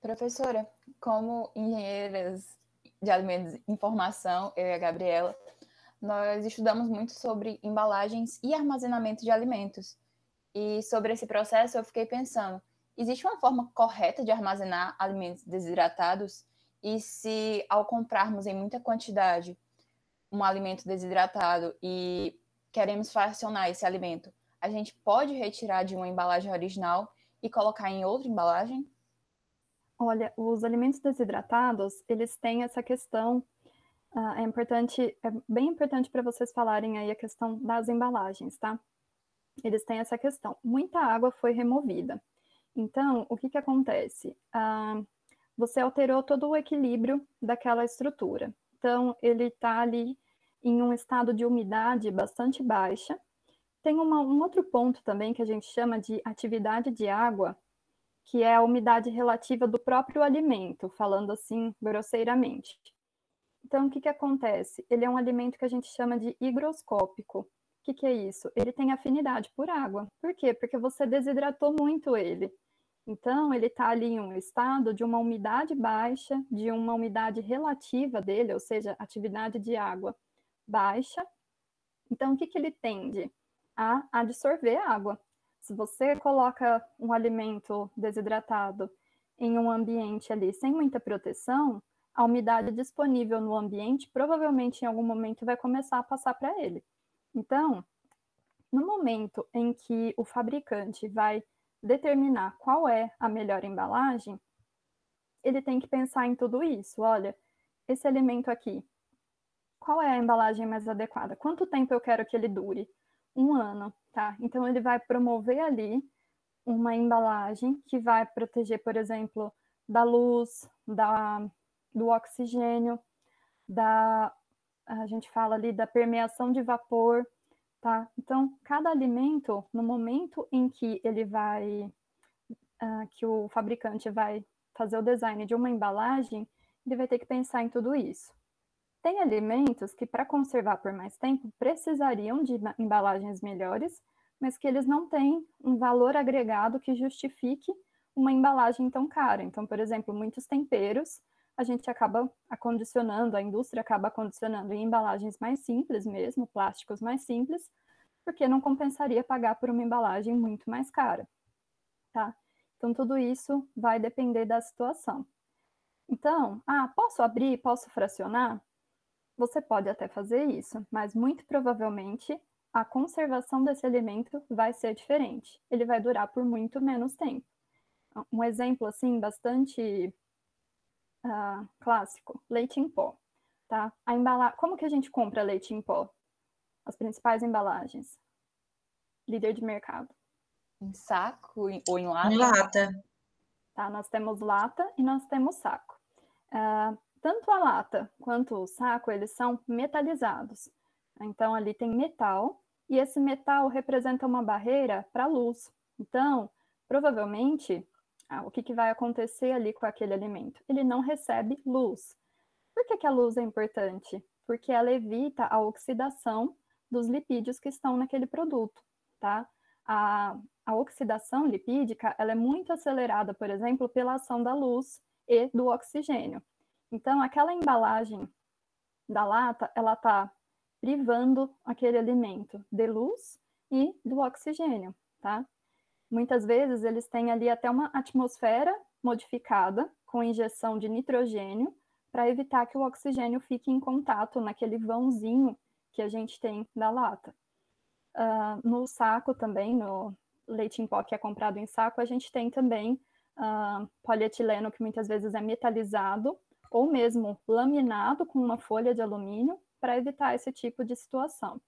Professora, como engenheiras de alimentos em formação, eu e a Gabriela, nós estudamos muito sobre embalagens e armazenamento de alimentos. E sobre esse processo eu fiquei pensando, existe uma forma correta de armazenar alimentos desidratados? E se ao comprarmos em muita quantidade um alimento desidratado e queremos fracionar esse alimento, a gente pode retirar de uma embalagem original e colocar em outra embalagem? Olha, os alimentos desidratados, eles têm essa questão, uh, é importante, é bem importante para vocês falarem aí a questão das embalagens, tá? Eles têm essa questão, muita água foi removida. Então, o que que acontece? Uh, você alterou todo o equilíbrio daquela estrutura. Então, ele está ali em um estado de umidade bastante baixa. Tem uma, um outro ponto também que a gente chama de atividade de água, que é a umidade relativa do próprio alimento, falando assim grosseiramente. Então, o que que acontece? Ele é um alimento que a gente chama de higroscópico. O que que é isso? Ele tem afinidade por água. Por quê? Porque você desidratou muito ele. Então, ele está ali em um estado de uma umidade baixa, de uma umidade relativa dele, ou seja, atividade de água baixa. Então, o que que ele tende? A absorver água. Se você coloca um alimento desidratado em um ambiente ali sem muita proteção, a umidade disponível no ambiente provavelmente em algum momento vai começar a passar para ele. Então, no momento em que o fabricante vai determinar qual é a melhor embalagem, ele tem que pensar em tudo isso. Olha, esse alimento aqui, qual é a embalagem mais adequada? Quanto tempo eu quero que ele dure? Um ano, tá? Então, ele vai promover ali uma embalagem que vai proteger, por exemplo, da luz, da, do oxigênio, da, a gente fala ali da permeação de vapor, tá? Então, cada alimento, no momento em que ele vai, uh, que o fabricante vai fazer o design de uma embalagem, ele vai ter que pensar em tudo isso. Tem alimentos que, para conservar por mais tempo, precisariam de embalagens melhores, mas que eles não têm um valor agregado que justifique uma embalagem tão cara. Então, por exemplo, muitos temperos, a gente acaba acondicionando, a indústria acaba acondicionando em embalagens mais simples mesmo, plásticos mais simples, porque não compensaria pagar por uma embalagem muito mais cara, tá? Então, tudo isso vai depender da situação. Então, ah, posso abrir, posso fracionar? Você pode até fazer isso, mas muito provavelmente a conservação desse alimento vai ser diferente. Ele vai durar por muito menos tempo. Um exemplo, assim, bastante uh, clássico, leite em pó. Tá? A embala... Como que a gente compra leite em pó? As principais embalagens. Líder de mercado. Em saco ou em lata? Em lata. Tá, nós temos lata e nós temos saco. Uh, Tanto a lata quanto o saco, eles são metalizados. Então, ali tem metal, e esse metal representa uma barreira para a luz. Então, provavelmente, ah, o que que vai acontecer ali com aquele alimento? Ele não recebe luz. Por que que a luz é importante? Porque ela evita a oxidação dos lipídios que estão naquele produto, tá? A, a oxidação lipídica, ela é muito acelerada, por exemplo, pela ação da luz e do oxigênio. Então, aquela embalagem da lata, ela está privando aquele alimento de luz e do oxigênio, tá? Muitas vezes, eles têm ali até uma atmosfera modificada com injeção de nitrogênio para evitar que o oxigênio fique em contato naquele vãozinho que a gente tem da lata. Uh, no saco também, no leite em pó que é comprado em saco, a gente tem também uh, polietileno, que muitas vezes é metalizado, ou mesmo laminado com uma folha de alumínio para evitar esse tipo de situação.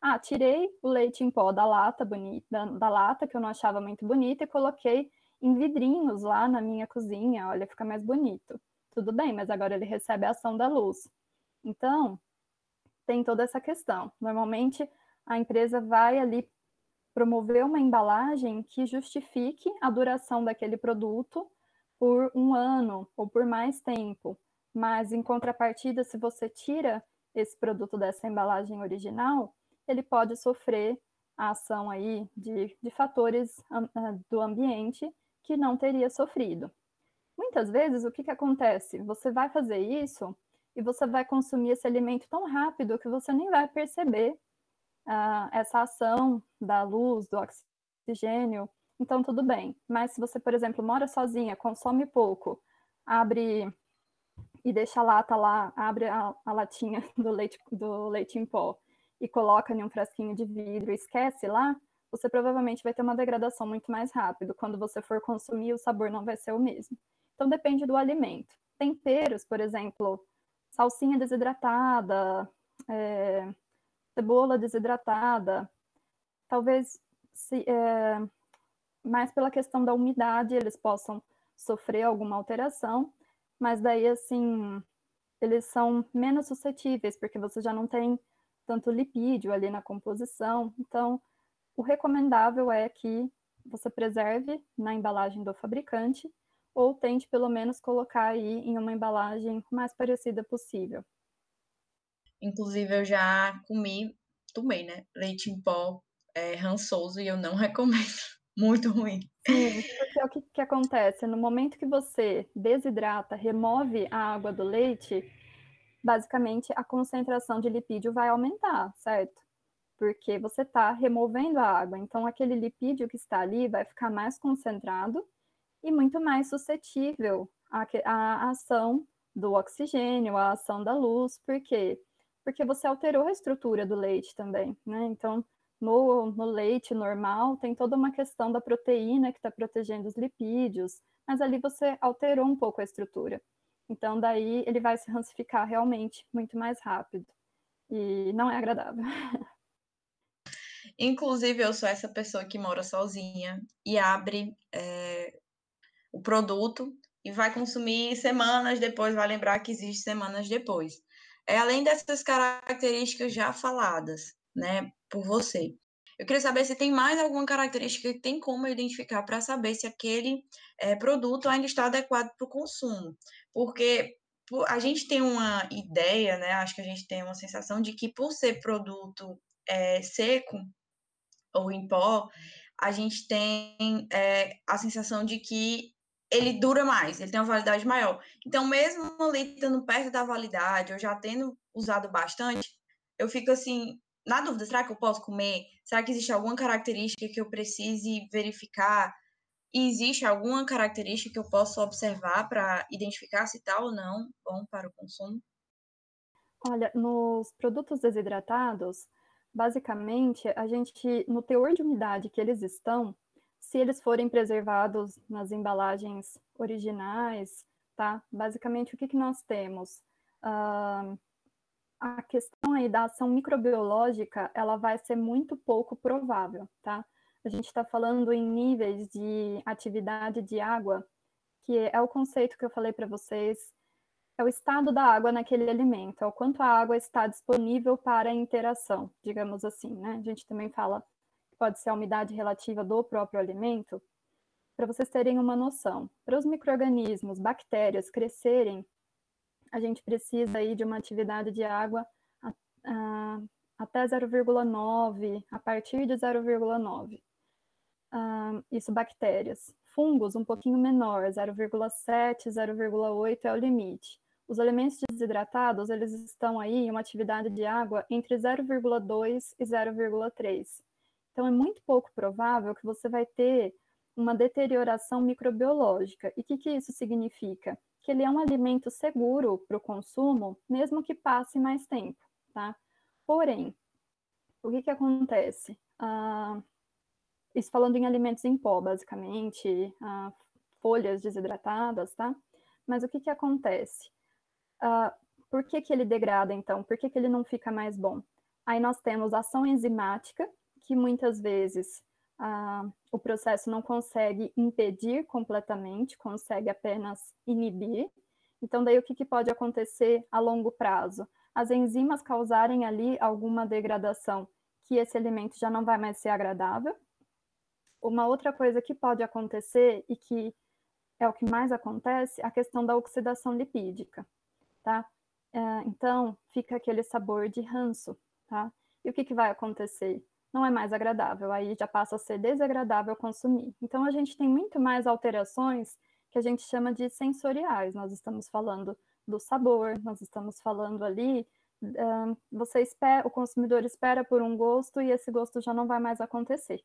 Ah, tirei o leite em pó da lata, bonita, da, da lata que eu não achava muito bonita e coloquei em vidrinhos lá na minha cozinha, olha, fica mais bonito. Tudo bem, mas agora ele recebe a ação da luz. Então, tem toda essa questão. Normalmente, a empresa vai ali promover uma embalagem que justifique a duração daquele produto por um ano ou por mais tempo, mas em contrapartida, se você tira esse produto dessa embalagem original, ele pode sofrer a ação aí de, de fatores do ambiente que não teria sofrido. Muitas vezes, o que que acontece? Você vai fazer isso e você vai consumir esse alimento tão rápido que você nem vai perceber uh, essa ação da luz, do oxigênio, oxigênio, então tudo bem. Mas se você, por exemplo, mora sozinha, consome pouco, abre e deixa a lata lá, abre a, a latinha do leite, do leite em pó e coloca em um frasquinho de vidro e esquece lá, você provavelmente vai ter uma degradação muito mais rápido. Quando você for consumir, o sabor não vai ser o mesmo. Então depende do alimento. Temperos, por exemplo, salsinha desidratada, é, cebola desidratada, talvez se, é, mais pela questão da umidade eles possam sofrer alguma alteração, mas daí assim, eles são menos suscetíveis, porque você já não tem tanto lipídio ali na composição, então o recomendável é que você preserve na embalagem do fabricante ou tente pelo menos colocar aí em uma embalagem mais parecida possível. Inclusive eu já comi, tomei, né, leite em pó é, rançoso e eu não recomendo, muito ruim. Sim, porque o que, que acontece? No momento que você desidrata, remove a água do leite, basicamente a concentração de lipídio vai aumentar, certo? Porque você está removendo a água, então aquele lipídio que está ali vai ficar mais concentrado e muito mais suscetível à, à ação do oxigênio, à ação da luz. Por quê? Porque você alterou a estrutura do leite também, né? Então, no, no leite normal, tem toda uma questão da proteína que está protegendo os lipídios, mas ali você alterou um pouco a estrutura. Então, daí, ele vai se rancificar realmente muito mais rápido. E não é agradável. Inclusive, eu sou essa pessoa que mora sozinha e abre... É... o produto e vai consumir semanas depois, vai lembrar que existe semanas depois. É, além dessas características já faladas, né, por você, eu queria saber se tem mais alguma característica que tem como identificar para saber se aquele é, produto ainda está adequado para o consumo, porque a gente tem uma ideia, né, acho que a gente tem uma sensação de que por ser produto é, seco ou em pó, a gente tem é, a sensação de que ele dura mais, ele tem uma validade maior. Então, mesmo ali estando perto da validade, eu já tendo usado bastante, eu fico assim, na dúvida, será que eu posso comer? Será que existe alguma característica que eu precise verificar? E existe alguma característica que eu posso observar para identificar se tá ou não bom para o consumo? Olha, nos produtos desidratados, basicamente, a gente, no teor de umidade que eles estão, se eles forem preservados nas embalagens originais, tá? Basicamente, o que, que nós temos? Uh, a questão aí da ação microbiológica, ela vai ser muito pouco provável, tá? A gente está falando em níveis de atividade de água, que é o conceito que eu falei para vocês, é o estado da água naquele alimento, é o quanto a água está disponível para interação, digamos assim, né? A gente também fala que pode ser a umidade relativa do próprio alimento. Para vocês terem uma noção, para os micro-organismos, bactérias crescerem, a gente precisa aí de uma atividade de água a, a, até zero vírgula nove, a partir de zero vírgula nove. Uh, isso, bactérias. Fungos, um pouquinho menor, zero vírgula sete, zero vírgula oito é o limite. Os alimentos desidratados, eles estão aí em uma atividade de água entre zero vírgula dois e zero vírgula três. Então, é muito pouco provável que você vai ter uma deterioração microbiológica. E o que, que isso significa? Que ele é um alimento seguro para o consumo, mesmo que passe mais tempo, tá? Porém, o que, que acontece? Ah, isso falando em alimentos em pó, basicamente, ah, folhas desidratadas, tá? Mas o que que acontece? Ah, por que que ele degrada, então? Por que que ele não fica mais bom? Aí nós temos ação enzimática, que muitas vezes ah, o processo não consegue impedir completamente, consegue apenas inibir. Então, daí o que que pode acontecer a longo prazo? As enzimas causarem ali alguma degradação, que esse alimento já não vai mais ser agradável. Uma outra coisa que pode acontecer e que é o que mais acontece, a questão da oxidação lipídica, tá? Então, fica aquele sabor de ranço, tá? E o que, que vai acontecer? Não é mais agradável, aí já passa a ser desagradável consumir. Então, a gente tem muito mais alterações que a gente chama de sensoriais. Nós estamos falando do sabor, nós estamos falando ali... Você espera, o consumidor espera por um gosto e esse gosto já não vai mais acontecer.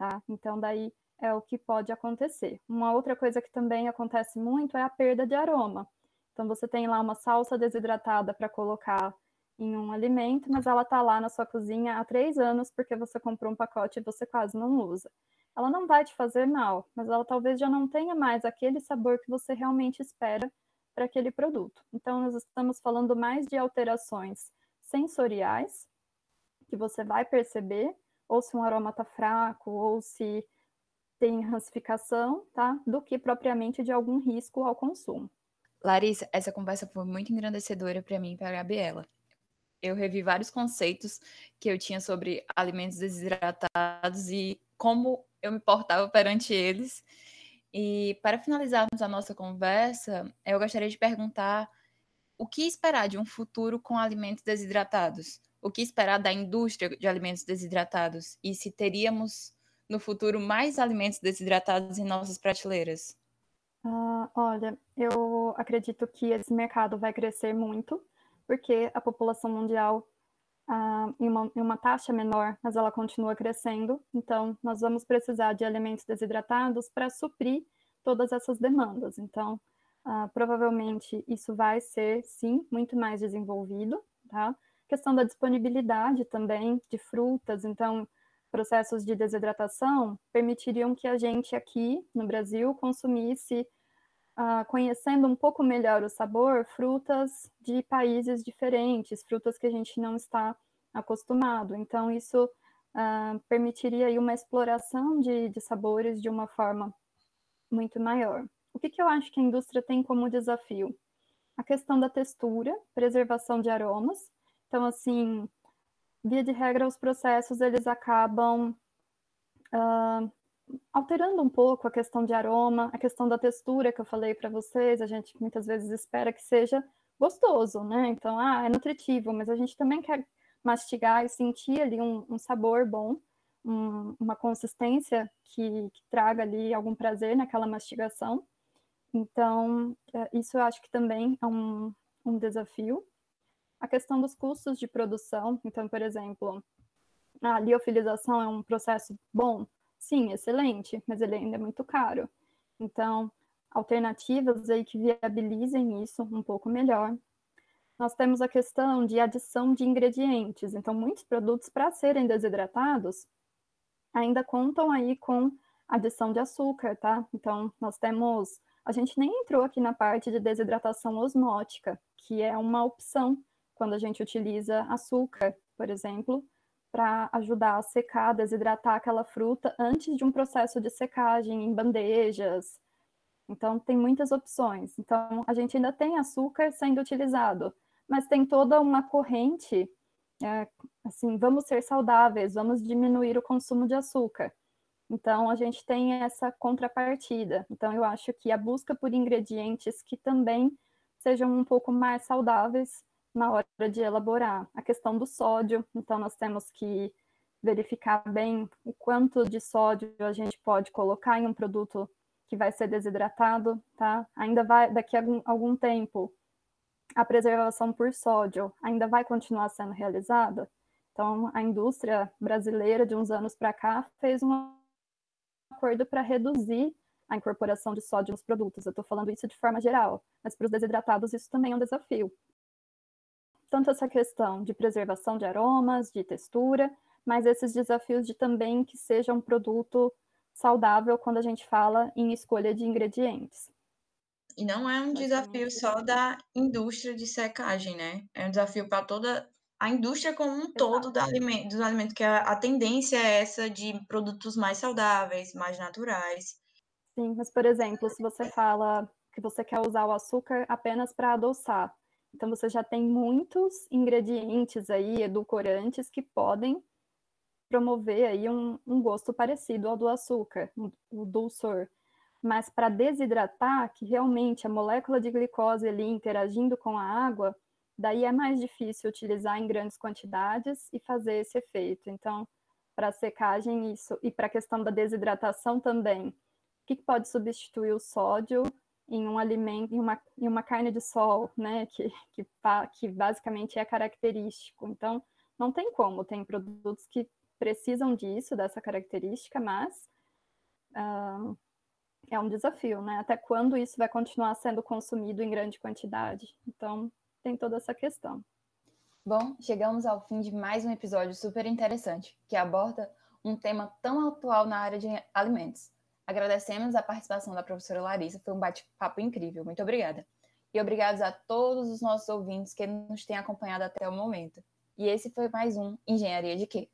tá? Então, daí é o que pode acontecer. Uma outra coisa que também acontece muito é a perda de aroma. Então, você tem lá uma salsa desidratada para colocar em um alimento, mas ela está lá na sua cozinha há três anos porque você comprou um pacote e você quase não usa. Ela não vai te fazer mal, mas ela talvez já não tenha mais aquele sabor que você realmente espera para aquele produto. Então, nós estamos falando mais de alterações sensoriais, que você vai perceber, ou se um aroma está fraco, ou se tem rancificação, tá? Do que propriamente de algum risco ao consumo. Larissa, essa conversa foi muito engrandecedora para mim e para a Gabriela. Eu revi vários conceitos que eu tinha sobre alimentos desidratados e como eu me portava perante eles. E para finalizarmos a nossa conversa, eu gostaria de perguntar o que esperar de um futuro com alimentos desidratados? O que esperar da indústria de alimentos desidratados? E se teríamos no futuro mais alimentos desidratados em nossas prateleiras? Ah, olha, eu acredito que esse mercado vai crescer muito, porque a população mundial, ah, em, uma, em uma taxa menor, mas ela continua crescendo. Então, nós vamos precisar de alimentos desidratados para suprir todas essas demandas. Então, ah, provavelmente isso vai ser, sim, muito mais desenvolvido, tá? Questão da disponibilidade também de frutas, então processos de desidratação permitiriam que a gente aqui no Brasil consumisse, uh, conhecendo um pouco melhor o sabor, frutas de países diferentes, frutas que a gente não está acostumado. Então isso uh, permitiria aí uma exploração de, de sabores de uma forma muito maior. O que, que eu acho que a indústria tem como desafio? A questão da textura, preservação de aromas. Então, assim, via de regra, os processos, eles acabam uh, alterando um pouco a questão de aroma, a questão da textura que eu falei para vocês. A gente muitas vezes espera que seja gostoso, né? Então, ah, é nutritivo, mas a gente também quer mastigar e sentir ali um, um sabor bom, um, uma consistência que, que traga ali algum prazer naquela mastigação. Então, isso eu acho que também é um, um desafio. A questão dos custos de produção, então, por exemplo, a liofilização é um processo bom? Sim, excelente, mas ele ainda é muito caro. Então, alternativas aí que viabilizem isso um pouco melhor. Nós temos a questão de adição de ingredientes, então muitos produtos para serem desidratados ainda contam aí com adição de açúcar, tá? Então, nós temos, a gente nem entrou aqui na parte de desidratação osmótica, que é uma opção quando a gente utiliza açúcar, por exemplo, para ajudar a secar, desidratar aquela fruta antes de um processo de secagem em bandejas. Então, tem muitas opções. Então, a gente ainda tem açúcar sendo utilizado, mas tem toda uma corrente, é, assim, vamos ser saudáveis, vamos diminuir o consumo de açúcar. Então, a gente tem essa contrapartida. Então, eu acho que a busca por ingredientes que também sejam um pouco mais saudáveis na hora de elaborar. A questão do sódio, então nós temos que verificar bem o quanto de sódio a gente pode colocar em um produto que vai ser desidratado, tá? Ainda vai, daqui a algum, algum tempo, a preservação por sódio ainda vai continuar sendo realizada? Então, a indústria brasileira, de uns anos para cá, fez um acordo para reduzir a incorporação de sódio nos produtos. Eu estou falando isso de forma geral, mas para os desidratados isso também é um desafio. Tanto essa questão de preservação de aromas, de textura, mas esses desafios de também que seja um produto saudável quando a gente fala em escolha de ingredientes. E não é um desafio só da indústria de secagem, né? É um desafio para toda a indústria como um todo do alimento, dos alimentos, que a, a tendência é essa de produtos mais saudáveis, mais naturais. Sim, mas, por exemplo, se você fala que você quer usar o açúcar apenas para adoçar, então, você já tem muitos ingredientes aí, edulcorantes, que podem promover aí um, um gosto parecido ao do açúcar, o dulçor. Mas para desidratar, que realmente a molécula de glicose ali interagindo com a água, daí é mais difícil utilizar em grandes quantidades e fazer esse efeito. Então, para secagem isso, e para a questão da desidratação também, o que pode substituir o sódio em um alimento, em uma, em uma carne de sol, né, que, que, que basicamente é característico. Então, não tem como, tem produtos que precisam disso, dessa característica, mas uh, é um desafio, né? Até quando isso vai continuar sendo consumido em grande quantidade? Então, tem toda essa questão. Bom, chegamos ao fim de mais um episódio super interessante, que aborda um tema tão atual na área de alimentos. Agradecemos a participação da professora Larissa, foi um bate-papo incrível, muito obrigada. E obrigados a todos os nossos ouvintes que nos têm acompanhado até o momento. E esse foi mais um Engenharia de Quê?